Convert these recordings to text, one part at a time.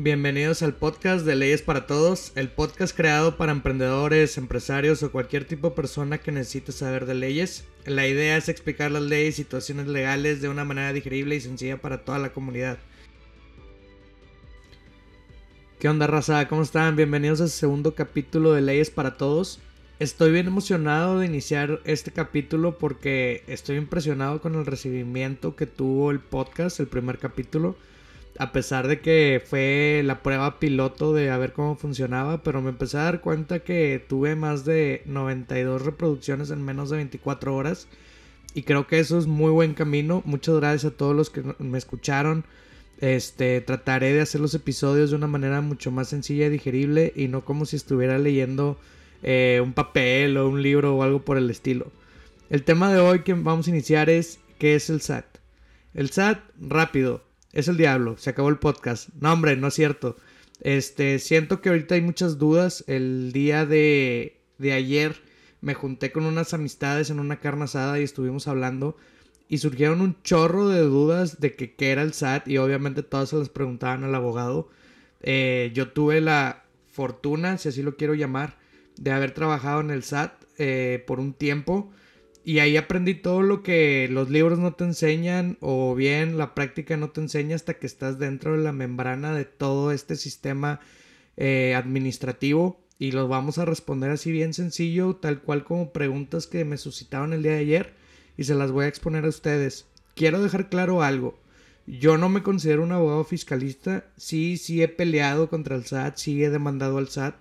Bienvenidos al podcast de Leyes para Todos, el podcast creado para emprendedores, empresarios o cualquier tipo de persona que necesite saber de leyes. La idea es explicar las leyes y situaciones legales de una manera digerible y sencilla para toda la comunidad. ¿Qué onda, raza? ¿Cómo están? Bienvenidos al segundo capítulo de Leyes para Todos. Estoy bien emocionado de iniciar este capítulo porque estoy impresionado con el recibimiento que tuvo el podcast, el primer capítulo. A pesar de que fue la prueba piloto de a ver cómo funcionaba, pero me empecé a dar cuenta que tuve más de 92 reproducciones en menos de 24 horas. Y creo que eso es muy buen camino. Muchas gracias a todos los que me escucharon. Trataré de hacer los episodios de una manera mucho más sencilla y digerible y no como si estuviera leyendo un papel o un libro o algo por el estilo. El tema de hoy que vamos a iniciar es ¿qué es el SAT? El SAT, rápido. Es el diablo, se acabó el podcast. No, hombre, no es cierto. Siento que ahorita hay muchas dudas. El día de ayer me junté con unas amistades en una carne asada y estuvimos hablando. Y surgieron un chorro de dudas de que qué era el SAT y obviamente todas se las preguntaban al abogado. Yo tuve la fortuna, si así lo quiero llamar, de haber trabajado en el SAT por un tiempo. Y ahí aprendí todo lo que los libros no te enseñan o bien la práctica no te enseña hasta que estás dentro de la membrana de todo este sistema administrativo. Y los vamos a responder así bien sencillo, tal cual como preguntas que me suscitaron el día de ayer y se las voy a exponer a ustedes. Quiero dejar claro algo. Yo no me considero un abogado fiscalista. Sí he peleado contra el SAT, sí he demandado al SAT,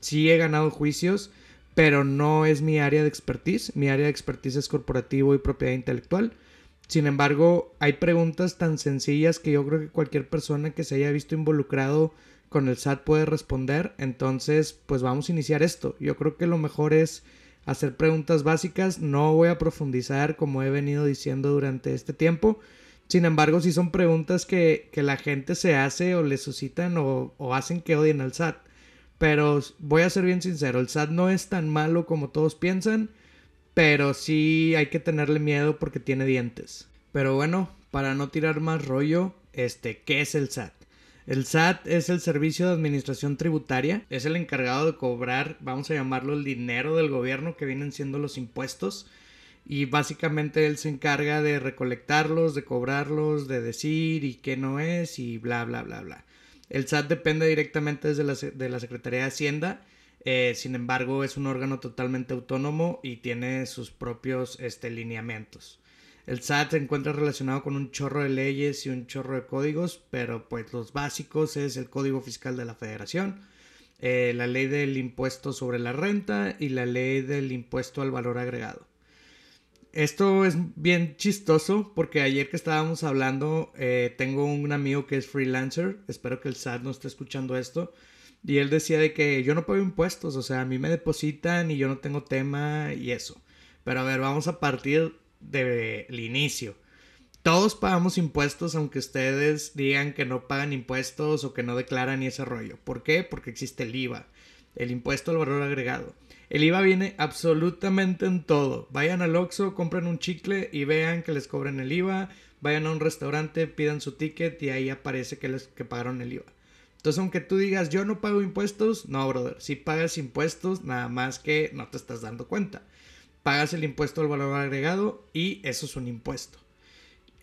sí he ganado juicios. Pero no es mi área de expertise. Mi área de expertise es corporativo y propiedad intelectual. Sin embargo, hay preguntas tan sencillas que yo creo que cualquier persona que se haya visto involucrado con el SAT puede responder. Entonces, pues vamos a iniciar esto. Yo creo que lo mejor es hacer preguntas básicas. No voy a profundizar como he venido diciendo durante este tiempo. Sin embargo, sí son preguntas que la gente se hace o le suscitan o hacen que odien al SAT. Pero voy a ser bien sincero, el SAT no es tan malo como todos piensan, pero sí hay que tenerle miedo porque tiene dientes. Pero bueno, para no tirar más rollo, ¿qué es el SAT? El SAT es el Servicio de Administración Tributaria, es el encargado de cobrar, vamos a llamarlo el dinero del gobierno que vienen siendo los impuestos. Y básicamente él se encarga de recolectarlos, de cobrarlos, de decir y qué no es y bla bla bla bla. El SAT depende directamente de la Secretaría de Hacienda, sin embargo es un órgano totalmente autónomo y tiene sus propios lineamientos. El SAT se encuentra relacionado con un chorro de leyes y un chorro de códigos, pero pues los básicos es el Código Fiscal de la Federación, la Ley del Impuesto sobre la Renta y la Ley del Impuesto al Valor Agregado. Esto es bien chistoso porque ayer que estábamos hablando, tengo un amigo que es freelancer, espero que el SAT no esté escuchando esto, y él decía de que yo no pago impuestos, o sea, a mí me depositan y yo no tengo tema y eso. Pero a ver, vamos a partir del inicio. Todos pagamos impuestos aunque ustedes digan que no pagan impuestos o que no declaran y ese rollo. ¿Por qué? Porque existe el IVA, el impuesto al valor agregado. El IVA viene absolutamente en todo. Vayan al Oxxo, compren un chicle y vean que les cobren el IVA. Vayan a un restaurante, pidan su ticket y ahí aparece que pagaron el IVA. Entonces, aunque tú digas, yo no pago impuestos, no, brother. Si pagas impuestos, nada más que no te estás dando cuenta. Pagas el impuesto al valor agregado y eso es un impuesto.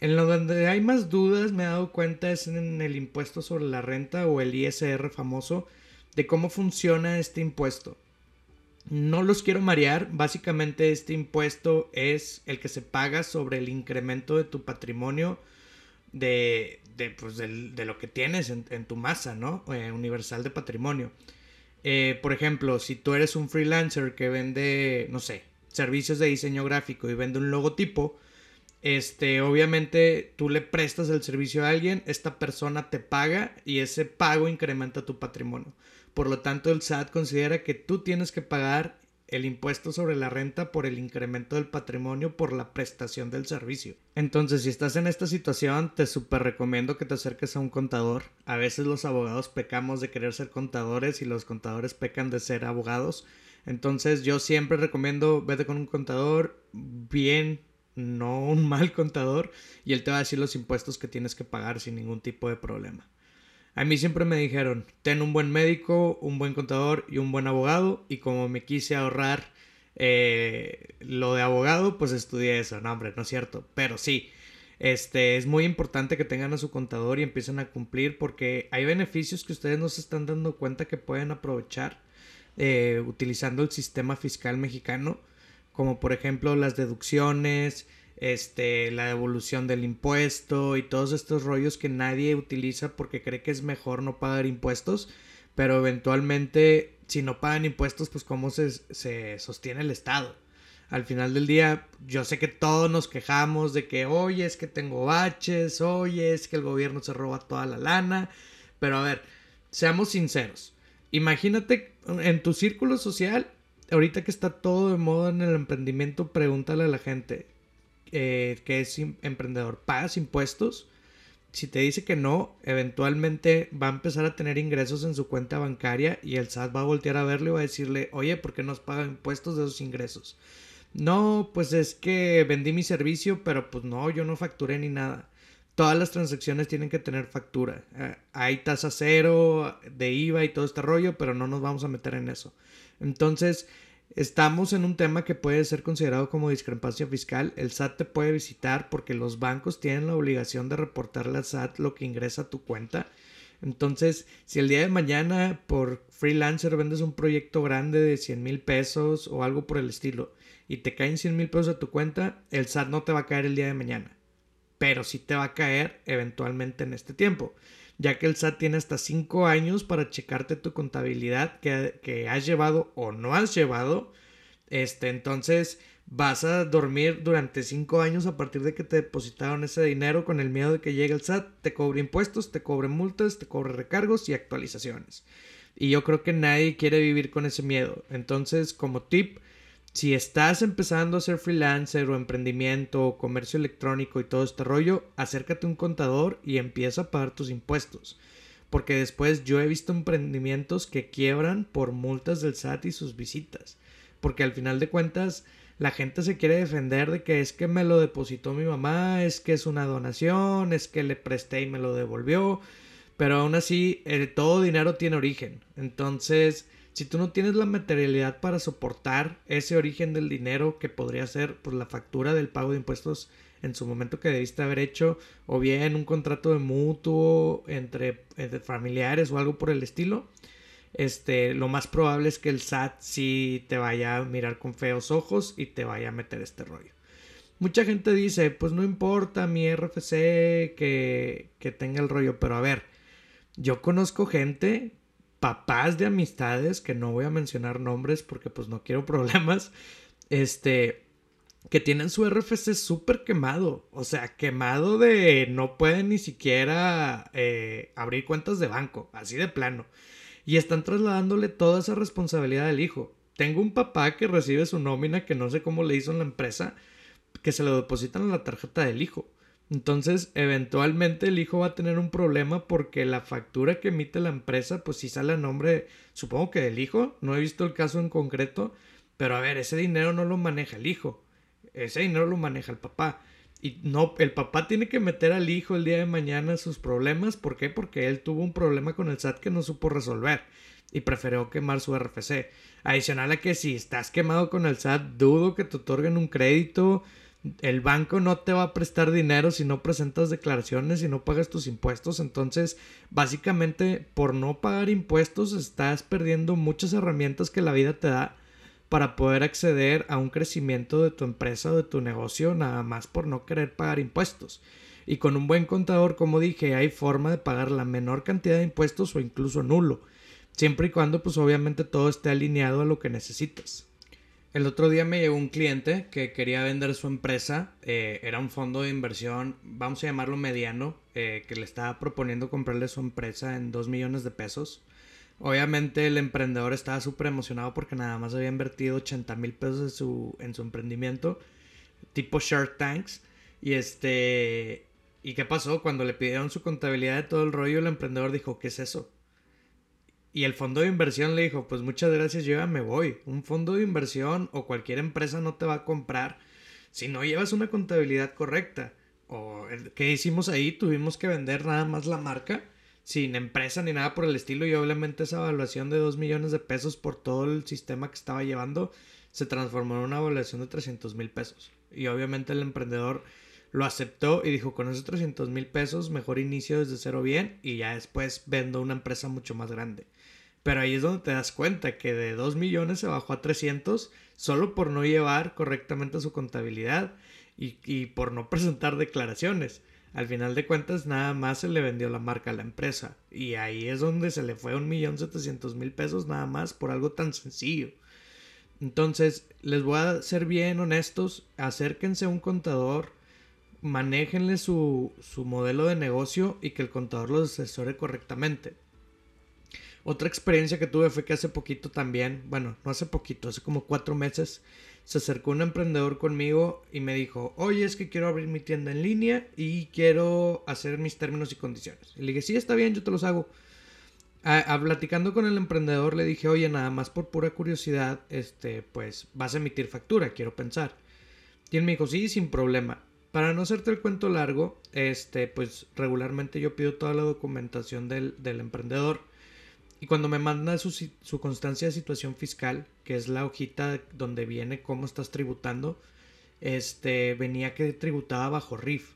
En lo donde hay más dudas, me he dado cuenta, es en el impuesto sobre la renta o el ISR famoso, de cómo funciona este impuesto. No los quiero marear, básicamente este impuesto es el que se paga sobre el incremento de tu patrimonio, de lo que tienes en tu masa, ¿no? Universal de patrimonio. Por ejemplo, si tú eres un freelancer que vende, no sé, servicios de diseño gráfico y vende un logotipo, obviamente tú le prestas el servicio a alguien, esta persona te paga y ese pago incrementa tu patrimonio. Por lo tanto, el SAT considera que tú tienes que pagar el impuesto sobre la renta por el incremento del patrimonio por la prestación del servicio. Entonces, si estás en esta situación, te súper recomiendo que te acerques a un contador. A veces los abogados pecamos de querer ser contadores y los contadores pecan de ser abogados. Entonces, yo siempre recomiendo vete con un contador bien, no un mal contador, y él te va a decir los impuestos que tienes que pagar sin ningún tipo de problema. A mí siempre me dijeron, ten un buen médico, un buen contador y un buen abogado, y como me quise ahorrar lo de abogado, pues estudié eso. No, hombre, no es cierto, pero sí. Es muy importante que tengan a su contador y empiecen a cumplir, porque hay beneficios que ustedes no se están dando cuenta que pueden aprovechar utilizando el sistema fiscal mexicano, como por ejemplo las deducciones, la devolución del impuesto y todos estos rollos que nadie utiliza porque cree que es mejor no pagar impuestos, pero eventualmente si no pagan impuestos, pues cómo se sostiene el Estado. Al final del día, yo sé que todos nos quejamos de que, oye, es que tengo baches, oye, es que el gobierno se roba toda la lana, pero a ver, seamos sinceros. Imagínate en tu círculo social, ahorita que está todo de moda en el emprendimiento, pregúntale a la gente que es emprendedor, ¿pagas impuestos? Si te dice que no, eventualmente va a empezar a tener ingresos en su cuenta bancaria y el SAT va a voltear a verlo y va a decirle, oye, ¿por qué no has pagado impuestos de esos ingresos? No, pues es que vendí mi servicio, pero pues no, yo no facturé ni nada. Todas las transacciones tienen que tener factura. Hay tasa cero de IVA y todo este rollo, pero no nos vamos a meter en eso. Entonces, estamos en un tema que puede ser considerado como discrepancia fiscal. El SAT te puede visitar porque los bancos tienen la obligación de reportarle al SAT lo que ingresa a tu cuenta. Entonces, si el día de mañana por freelancer vendes un proyecto grande de 100,000 pesos o algo por el estilo y te caen 100,000 pesos a tu cuenta, el SAT no te va a caer el día de mañana, pero sí te va a caer eventualmente en este tiempo, ya que el SAT tiene hasta 5 años para checarte tu contabilidad que has llevado o no has llevado. Entonces vas a dormir durante 5 años a partir de que te depositaron ese dinero con el miedo de que llegue el SAT, te cobre impuestos, te cobre multas, te cobre recargos y actualizaciones. Y yo creo que nadie quiere vivir con ese miedo. Entonces, como tip, si estás empezando a ser freelancer o emprendimiento o comercio electrónico y todo este rollo, acércate a un contador y empieza a pagar tus impuestos. Porque después yo he visto emprendimientos que quiebran por multas del SAT y sus visitas. Porque al final de cuentas la gente se quiere defender de que es que me lo depositó mi mamá, es que es una donación, es que le presté y me lo devolvió. Pero aún así, todo dinero tiene origen. Entonces, si tú no tienes la materialidad para soportar ese origen del dinero, que podría ser pues la factura del pago de impuestos en su momento que debiste haber hecho, o bien un contrato de mutuo entre familiares o algo por el estilo, lo más probable es que el SAT sí te vaya a mirar con feos ojos y te vaya a meter este rollo. Mucha gente dice, pues no importa mi RFC que tenga el rollo, pero a ver, yo conozco gente, papás de amistades, que no voy a mencionar nombres porque pues no quiero problemas, que tienen su RFC súper quemado, o sea, quemado de no pueden ni siquiera abrir cuentas de banco, así de plano, y están trasladándole toda esa responsabilidad al hijo. Tengo un papá que recibe su nómina, que no sé cómo le hizo en la empresa, que se lo depositan en la tarjeta del hijo. Entonces, eventualmente el hijo va a tener un problema porque la factura que emite la empresa, pues sí sale a nombre, supongo que del hijo, no he visto el caso en concreto, pero a ver, ese dinero no lo maneja el hijo, ese dinero lo maneja el papá. Y no, el papá tiene que meter al hijo el día de mañana sus problemas. ¿Por qué? Porque él tuvo un problema con el SAT que no supo resolver y prefirió quemar su RFC. Adicional a que si estás quemado con el SAT, dudo que te otorguen un crédito. El banco no te va a prestar dinero si no presentas declaraciones, si no pagas tus impuestos. Entonces, básicamente, por no pagar impuestos, estás perdiendo muchas herramientas que la vida te da para poder acceder a un crecimiento de tu empresa o de tu negocio, nada más por no querer pagar impuestos. Y con un buen contador, como dije, hay forma de pagar la menor cantidad de impuestos o incluso nulo, siempre y cuando, pues obviamente, todo esté alineado a lo que necesitas. El otro día me llegó un cliente que quería vender su empresa, era un fondo de inversión, vamos a llamarlo mediano, que le estaba proponiendo comprarle su empresa en 2 millones de pesos. Obviamente el emprendedor estaba súper emocionado porque nada más había invertido 80,000 pesos en su emprendimiento, tipo Shark Tanks. ¿Y qué pasó? Cuando le pidieron su contabilidad de todo el rollo, el emprendedor dijo, ¿qué es eso? Y el fondo de inversión le dijo, pues muchas gracias, yo ya me voy. Un fondo de inversión o cualquier empresa no te va a comprar si no llevas una contabilidad correcta. ¿Qué hicimos ahí? Tuvimos que vender nada más la marca. sin empresa ni nada por el estilo, y obviamente esa evaluación de 2 millones de pesos por todo el sistema que estaba llevando se transformó en una evaluación de 300 mil pesos. Y obviamente el emprendedor lo aceptó y dijo, con esos 300 mil pesos mejor inicio desde cero bien y ya después vendo una empresa mucho más grande. Pero ahí es donde te das cuenta que de 2 millones se bajó a 300 solo por no llevar correctamente su contabilidad y por no presentar declaraciones. Al final de cuentas nada más se le vendió la marca a la empresa, y ahí es donde se le fue 1.700.000 pesos nada más por algo tan sencillo. Entonces les voy a ser bien honestos, acérquense a un contador, manéjenle su modelo de negocio y que el contador los asesore correctamente. Otra experiencia que tuve fue que hace poquito también, bueno, no hace poquito, hace como 4 meses, se acercó un emprendedor conmigo y me dijo, oye, es que quiero abrir mi tienda en línea y quiero hacer mis términos y condiciones. Y le dije, sí, está bien, yo te los hago. Platicando con el emprendedor le dije, oye, nada más por pura curiosidad, pues vas a emitir factura, quiero pensar. Y él me dijo, sí, sin problema. Para no hacerte el cuento largo, pues regularmente yo pido toda la documentación del emprendedor. Y cuando me manda su constancia de situación fiscal, que es la hojita donde viene cómo estás tributando, venía que tributaba bajo RIF.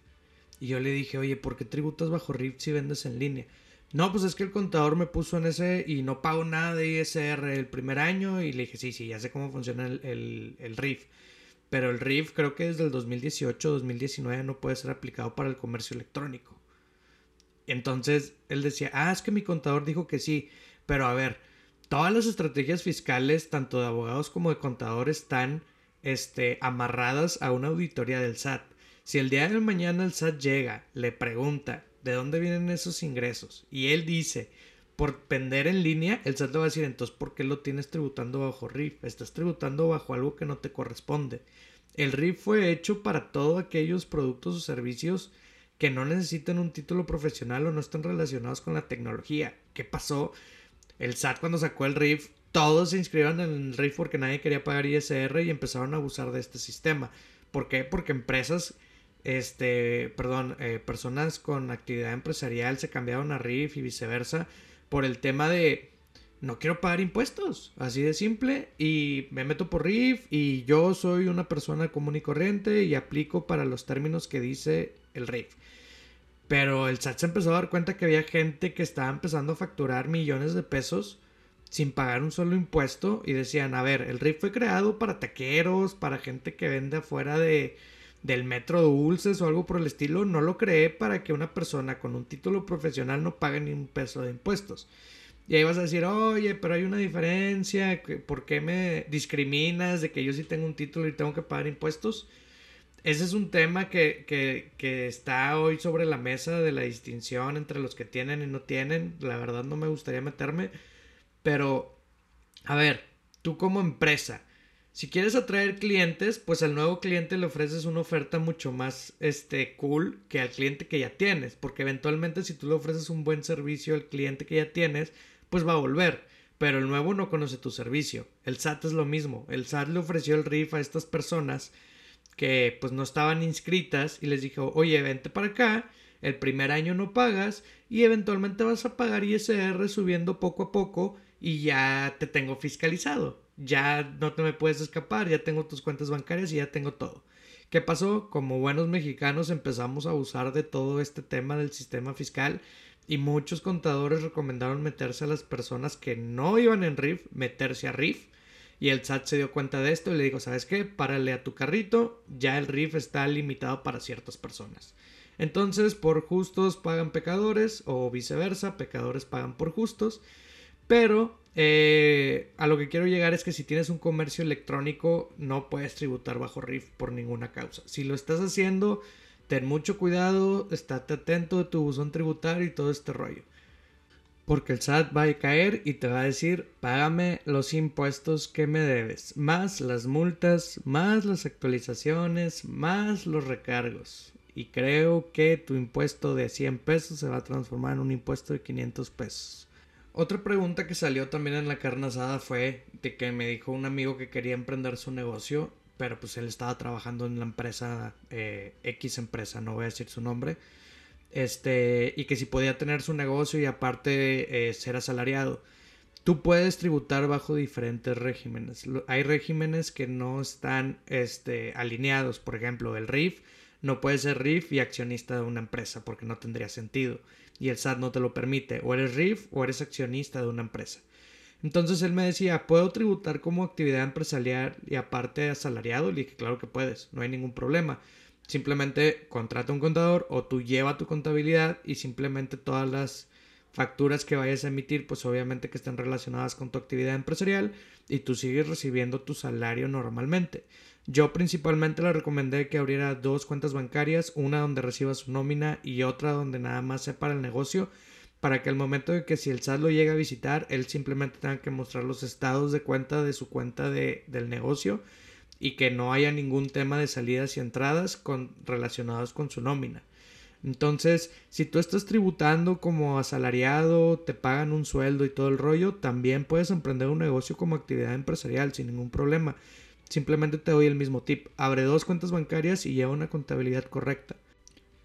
Y yo le dije, oye, ¿por qué tributas bajo RIF si vendes en línea? No, pues es que el contador me puso en ese y no pago nada de ISR el primer año. Y le dije, sí, ya sé cómo funciona el RIF. Pero el RIF creo que desde el 2018 2019 no puede ser aplicado para el comercio electrónico. Entonces él decía, es que mi contador dijo que sí. Pero a ver, todas las estrategias fiscales, tanto de abogados como de contadores, están amarradas a una auditoría del SAT. Si el día de mañana el SAT llega, le pregunta de dónde vienen esos ingresos y él dice, por vender en línea, el SAT le va a decir, entonces ¿por qué lo tienes tributando bajo RIF? Estás tributando bajo algo que no te corresponde. El RIF fue hecho para todos aquellos productos o servicios que no necesitan un título profesional o no están relacionados con la tecnología. ¿Qué pasó? El SAT, cuando sacó el RIF, todos se inscribieron en el RIF porque nadie quería pagar ISR y empezaron a abusar de este sistema. ¿Por qué? Porque empresas, personas con actividad empresarial se cambiaron a RIF y viceversa por el tema de no quiero pagar impuestos, así de simple, y me meto por RIF y yo soy una persona común y corriente y aplico para los términos que dice el RIF. Pero el SAT se empezó a dar cuenta que había gente que estaba empezando a facturar millones de pesos sin pagar un solo impuesto y decían, a ver, el RIF fue creado para taqueros, para gente que vende afuera del metro dulces o algo por el estilo, no lo creé para que una persona con un título profesional no pague ni un peso de impuestos. Y ahí vas a decir, oye, pero hay una diferencia, ¿por qué me discriminas de que yo sí tengo un título y tengo que pagar impuestos? Ese es un tema que está hoy sobre la mesa, de la distinción entre los que tienen y no tienen. La verdad no me gustaría meterme, pero a ver, tú como empresa, si quieres atraer clientes, pues al nuevo cliente le ofreces una oferta mucho más cool que al cliente que ya tienes, porque eventualmente si tú le ofreces un buen servicio al cliente que ya tienes, pues va a volver. Pero el nuevo no conoce tu servicio. El SAT es lo mismo. El SAT le ofreció el RIF a estas personas que pues no estaban inscritas y les dijo, oye, vente para acá, el primer año no pagas y eventualmente vas a pagar ISR subiendo poco a poco y ya te tengo fiscalizado, ya no te me puedes escapar, ya tengo tus cuentas bancarias y ya tengo todo. ¿Qué pasó? Como buenos mexicanos empezamos a abusar de todo este tema del sistema fiscal y muchos contadores recomendaron meterse a las personas que no iban en RIF, meterse a RIF. Y el SAT se dio cuenta de esto y le dijo, ¿sabes qué? Párale a tu carrito, ya el RIF está limitado para ciertas personas. Entonces, por justos pagan pecadores o viceversa, pecadores pagan por justos. Pero a lo que quiero llegar es que si tienes un comercio electrónico no puedes tributar bajo RIF por ninguna causa. Si lo estás haciendo, ten mucho cuidado, estate atento de tu buzón tributario y todo este rollo. Porque el SAT va a caer y te va a decir, págame los impuestos que me debes, más las multas, más las actualizaciones, más los recargos. Y creo que tu impuesto de 100 pesos se va a transformar en un impuesto de 500 pesos. Otra pregunta que salió también en la carne asada fue de que me dijo un amigo que quería emprender su negocio, pero pues él estaba trabajando en la empresa, X empresa, no voy a decir su nombre. y que si podía tener su negocio y aparte ser asalariado. Tú puedes tributar bajo diferentes regímenes. Hay regímenes que no están alineados. Por ejemplo, el RIF. No puedes ser RIF y accionista de una empresa porque no tendría sentido. Y el SAT no te lo permite. O eres RIF o eres accionista de una empresa. Entonces él me decía, ¿puedo tributar como actividad empresarial y aparte asalariado? Le dije, claro que puedes. No hay ningún problema. Simplemente contrata un contador o tú lleva tu contabilidad y simplemente todas las facturas que vayas a emitir, pues obviamente que estén relacionadas con tu actividad empresarial y tú sigues recibiendo tu salario normalmente. Yo principalmente le recomendé que abriera 2 cuentas bancarias, una donde reciba su nómina y otra donde nada más sea para el negocio, para que al momento de que si el SAT lo llega a visitar, él simplemente tenga que mostrar los estados de cuenta de su cuenta del negocio y que no haya ningún tema de salidas y entradas relacionados con su nómina. Entonces, si tú estás tributando como asalariado, te pagan un sueldo y todo el rollo, también puedes emprender un negocio como actividad empresarial sin ningún problema. Simplemente te doy el mismo tip. Abre 2 cuentas bancarias y lleva una contabilidad correcta.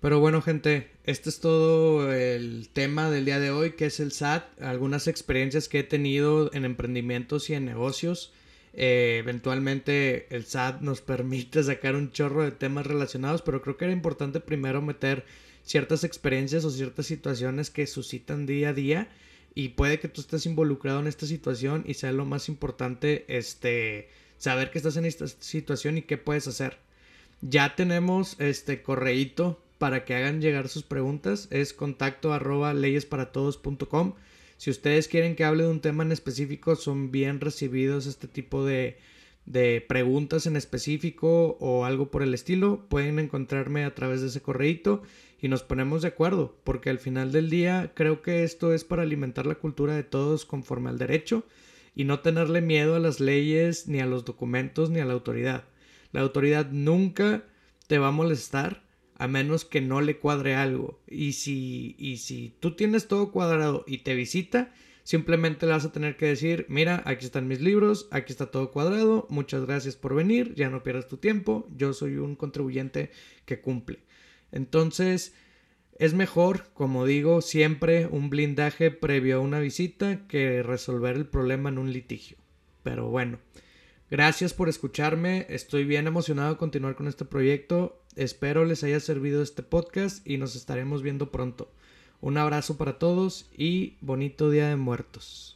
Pero bueno, gente, este es todo el tema del día de hoy, que es el SAT. Algunas experiencias que he tenido en emprendimientos y en negocios. Eventualmente el SAT nos permite sacar un chorro de temas relacionados, pero creo que era importante primero meter ciertas experiencias o ciertas situaciones que suscitan día a día y puede que tú estés involucrado en esta situación y sea lo más importante saber que estás en esta situación y qué puedes hacer. Ya tenemos correíto para que hagan llegar sus preguntas, es contacto@leyesparatodos.com. Si ustedes quieren que hable de un tema en específico, son bien recibidos este tipo de preguntas en específico o algo por el estilo. Pueden encontrarme a través de ese correíto y nos ponemos de acuerdo, porque al final del día creo que esto es para alimentar la cultura de todos conforme al derecho y no tenerle miedo a las leyes, ni a los documentos, ni a la autoridad. La autoridad nunca te va a molestar a menos que no le cuadre algo. Y si tú tienes todo cuadrado y te visita, simplemente le vas a tener que decir, mira, aquí están mis libros, aquí está todo cuadrado, muchas gracias por venir, ya no pierdas tu tiempo, yo soy un contribuyente que cumple. Entonces, es mejor, como digo, siempre un blindaje previo a una visita que resolver el problema en un litigio. Pero bueno, gracias por escucharme, estoy bien emocionado de continuar con este proyecto. Espero les haya servido este podcast y nos estaremos viendo pronto. Un abrazo para todos y bonito Día de Muertos.